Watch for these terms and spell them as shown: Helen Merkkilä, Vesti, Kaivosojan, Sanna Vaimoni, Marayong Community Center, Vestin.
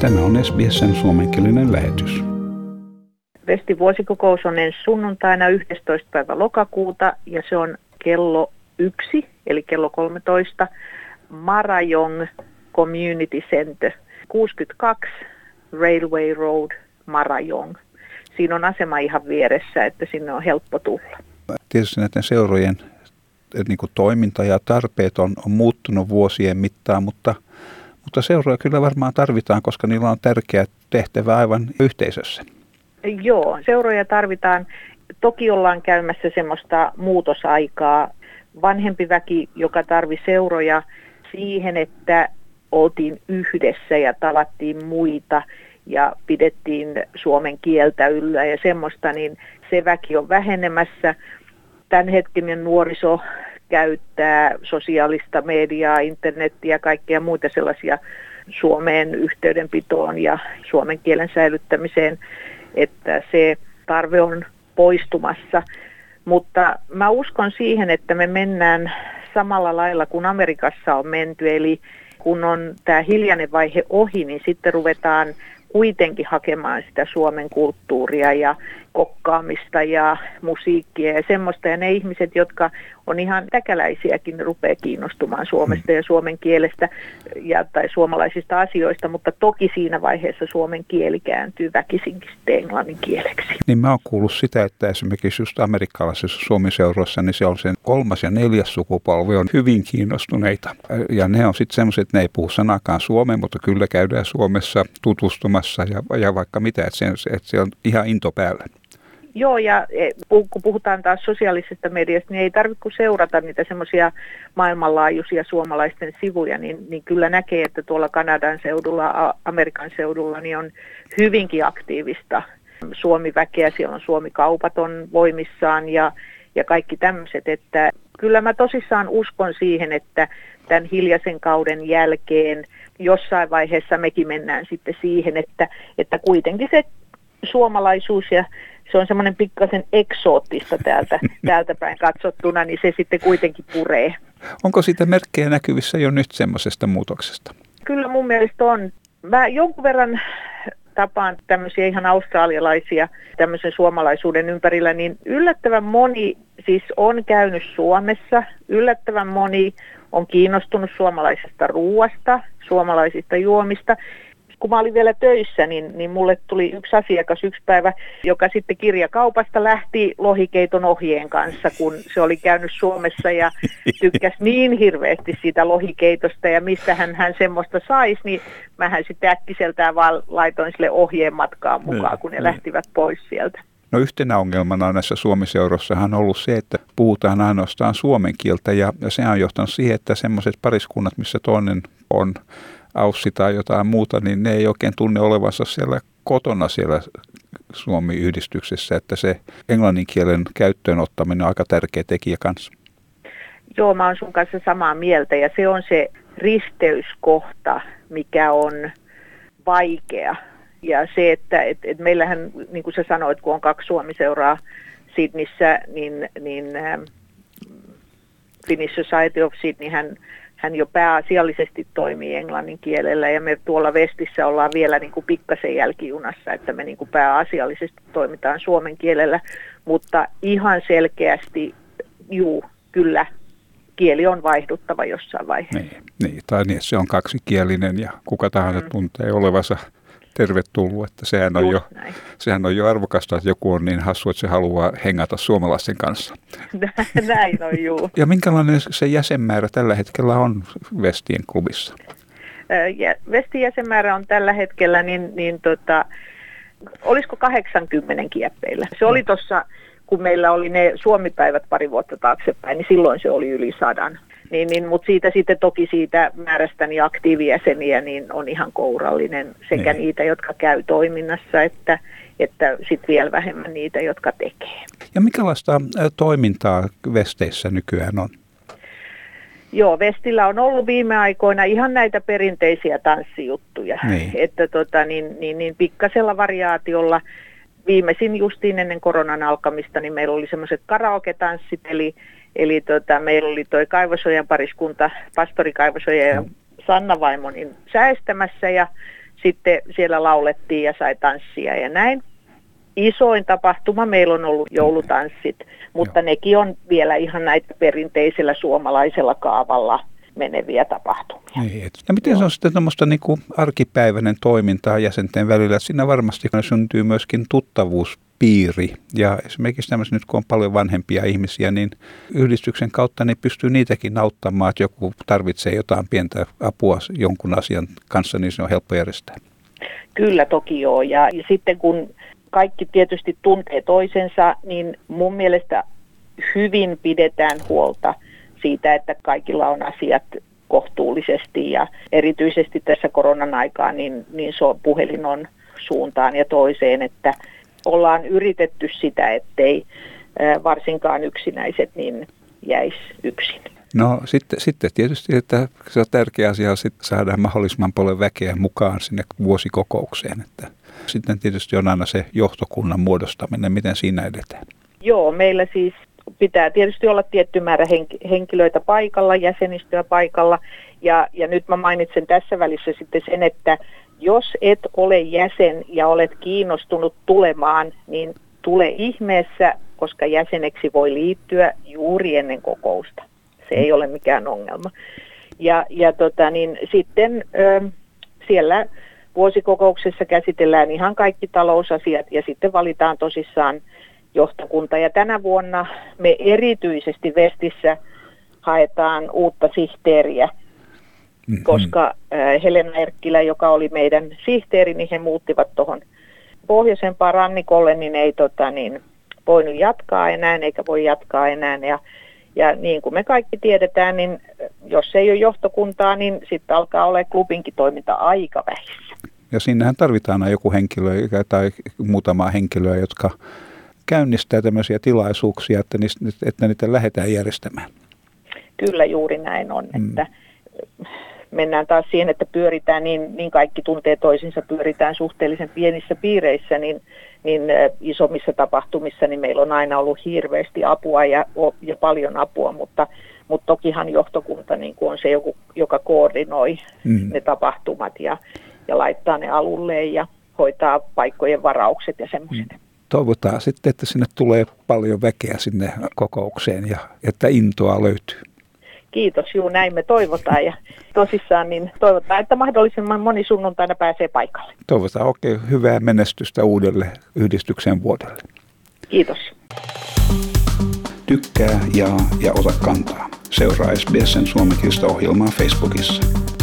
Tämä on SBS:n suomenkielinen lähetys. Vestin vuosikokous on ensi sunnuntaina 11. päivä lokakuuta ja se on kello 1, eli kello 13, Marayong Community Center, 62 Railway Road, Marayong. Siinä on asema ihan vieressä, että sinne on helppo tulla. Tietysti näiden seurojen niin kuin toiminta ja tarpeet on muuttunut vuosien mittaan, mutta seuroja kyllä varmaan tarvitaan, koska niillä on tärkeä tehtävä aivan yhteisössä. Joo, seuroja tarvitaan. Toki ollaan käymässä semmoista muutosaikaa. Vanhempi väki, joka tarvi seuroja siihen, että oltiin yhdessä ja tavattiin muita ja pidettiin suomen kieltä yllä ja semmoista, niin se väki on vähenemässä. Tämänhetkinen nuoriso käyttää sosiaalista mediaa, internettiä ja kaikkea muuta sellaisia Suomeen yhteydenpitoon ja suomen kielen säilyttämiseen, että se tarve on poistumassa. Mutta mä uskon siihen, että me mennään samalla lailla kuin Amerikassa on menty, eli kun on tämä hiljainen vaihe ohi, niin sitten ruvetaan kuitenkin hakemaan sitä Suomen kulttuuria ja kokkaamista ja musiikkia ja semmoista. Ja ne ihmiset, jotka on ihan täkäläisiäkin, rupeaa kiinnostumaan Suomesta ja suomen kielestä tai suomalaisista asioista, mutta toki siinä vaiheessa suomen kieli kääntyy väkisinkin sitten englannin kieleksi. Niin mä oon kuullut sitä, että esimerkiksi just amerikkalaisessa suomiseuroissa, niin se on sen 3. ja 4. sukupolvi on hyvin kiinnostuneita. Ja ne on sitten semmoiset, että ne ei puhu sanakaan suomea, mutta kyllä käydään Suomessa tutustumassa. Ja vaikka mitä, että se on ihan into päällä. Joo, ja kun puhutaan taas sosiaalisesta mediasta, niin ei tarvitse kuin seurata niitä semmoisia maailmanlaajuisia suomalaisten sivuja, niin kyllä näkee, että tuolla Kanadan seudulla, Amerikan seudulla, niin on hyvinkin aktiivista suomiväkeä. Siellä on suomikaupat on voimissaan ja kaikki tämmöiset, että kyllä mä tosissaan uskon siihen, että tämän hiljaisen kauden jälkeen jossain vaiheessa mekin mennään sitten siihen, että kuitenkin se suomalaisuus ja se on semmoinen pikkasen eksoottista täältä päin katsottuna, niin se sitten kuitenkin puree. Onko siitä merkkejä näkyvissä jo nyt semmoisesta muutoksesta? Kyllä mun mielestä on. Mä jonkun verran tapaan tämmöisiä ihan australialaisia tämmöisen suomalaisuuden ympärillä, niin yllättävän moni siis on käynyt Suomessa, yllättävän moni on kiinnostunut suomalaisesta ruuasta, suomalaisista juomista. Kun mä olin vielä töissä, niin mulle tuli yksi asiakas yksi päivä, joka sitten kirjakaupasta lähti lohikeiton ohjeen kanssa, kun se oli käynyt Suomessa ja tykkäsi niin hirveästi siitä lohikeitosta ja mistä hän semmoista saisi, niin mähän sitten äkkiseltään vaan laitoin sille ohjeen matkaan mukaan, kun ne lähtivät pois sieltä. No yhtenä ongelmana näissä suomiseurossahan on ollut se, että puhutaan ainoastaan suomen kieltä ja se on johtanut siihen, että semmoiset pariskunnat, missä toinen on aussi tai jotain muuta, niin ne ei oikein tunne olevansa siellä kotona siellä Suomi-yhdistyksessä, että se englannin kielen käyttöön ottaminen on aika tärkeä tekijä kanssa. Joo, mä oon sun kanssa samaa mieltä ja se on se risteyskohta, mikä on vaikea. Ja se, että meillähän, niin kuin sä sanoit, kun on 2 suomiseuraa Sydneyssä, niin Finnish Society of Sydney, hän jo pääasiallisesti toimii englannin kielellä. Ja me tuolla Vestissä ollaan vielä niin kuin pikkasen jälkijunassa, että me niin kuin pääasiallisesti toimitaan suomen kielellä. Mutta ihan selkeästi, kyllä, kieli on vaihduttava jossain vaiheessa. Niin, se on kaksikielinen ja kuka tahansa tuntee olevansa tervetullut, että sehän on jo arvokasta, että joku on niin hassu, että se haluaa hengata suomalaisten kanssa. Näin on, juu. Ja minkälainen se jäsenmäärä tällä hetkellä on Vestien klubissa? Vestin jäsenmäärä on tällä hetkellä, olisiko 80 kieppeillä? Se oli tuossa, kun meillä oli ne suomipäivät pari vuotta taaksepäin, niin silloin se oli yli 100. Mutta siitä määrästäni niin aktiivijäseniä niin on ihan kourallinen sekä niitä, jotka käy toiminnassa, että sitten vielä vähemmän niitä, jotka tekee. Ja minkälaista toimintaa Vesteissä nykyään on? Joo, Vestillä on ollut viime aikoina ihan näitä perinteisiä tanssijuttuja, että pikkasella variaatiolla. Viimeisin justiin ennen koronan alkamista, niin meillä oli semmoiset karaoke-tanssit, eli meillä oli toi Kaivosojan pariskunta, pastori Kaivosojan ja Sanna Vaimonin säestämässä, ja Sitten siellä laulettiin ja sai tanssia ja näin. Isoin tapahtuma meillä on ollut joulutanssit, mutta nekin on vielä ihan näitä perinteisellä suomalaisella kaavalla meneviä tapahtumia. Niin, no miten se on sitten tämmöistä niin kuin arkipäiväinen toimintaa jäsenten välillä? Siinä varmasti syntyy myöskin tuttavuuspiiri. Ja esimerkiksi tämmöisen, nyt kun on paljon vanhempia ihmisiä, niin yhdistyksen kautta niin pystyy niitäkin auttamaan, että joku tarvitsee jotain pientä apua jonkun asian kanssa, niin se on helppo järjestää. Kyllä toki joo. Ja sitten kun kaikki tietysti tuntee toisensa, niin mun mielestä hyvin pidetään huolta siitä, että kaikilla on asiat kohtuullisesti ja erityisesti tässä koronan aikaa niin puhelin on suuntaan ja toiseen, että ollaan yritetty sitä, ettei varsinkaan yksinäiset niin jäisi yksin. No sitten tietysti, että se on tärkeä asia, että saadaan mahdollisimman paljon väkeä mukaan sinne vuosikokoukseen. Että sitten tietysti on aina se johtokunnan muodostaminen, miten siinä edetään. Joo, meillä siis pitää tietysti olla tietty määrä henkilöitä paikalla, jäsenistöä paikalla. Ja nyt mä mainitsen tässä välissä sitten sen, että jos et ole jäsen ja olet kiinnostunut tulemaan, niin tule ihmeessä, koska jäseneksi voi liittyä juuri ennen kokousta. Se ei ole mikään ongelma. Ja sitten siellä vuosikokouksessa käsitellään ihan kaikki talousasiat ja sitten valitaan tosissaan johtokunta. Ja tänä vuonna me erityisesti Vestissä haetaan uutta sihteeriä, koska Helen Merkkilä, joka oli meidän sihteeri, niin he muuttivat tuohon pohjoisempaan rannikolle, niin ei voinut jatkaa enää eikä voi jatkaa enää. Ja niin kuin me kaikki tiedetään, niin jos ei ole johtokuntaa, niin sitten alkaa olla klubinkin toiminta aika vähissä. Ja siinähän tarvitaan aina joku henkilö tai muutama henkilöä, jotka käynnistää tämmöisiä tilaisuuksia, että niitä lähdetään järjestämään. Kyllä juuri näin on. Että mennään taas siihen, että pyöritään, niin kaikki tuntee toisinsa, pyöritään suhteellisen pienissä piireissä, niin isommissa tapahtumissa niin meillä on aina ollut hirveästi apua ja paljon apua, mutta tokihan johtokunta niin kuin on se joku, joka koordinoi ne tapahtumat ja laittaa ne alulle ja hoitaa paikkojen varaukset ja semmoiset. Toivotaan sitten, että sinne tulee paljon väkeä sinne kokoukseen ja että intoa löytyy. Kiitos, juu, näin me toivotaan ja tosissaan niin toivotaan, että mahdollisimman moni sunnuntaina pääsee paikalle. Toivotaan oikein hyvää menestystä uudelle yhdistyksen vuodelle. Kiitos. Tykkää, jaa ja ota kantaa. Seuraa SBS:n suomenkielistä ohjelmaa Facebookissa.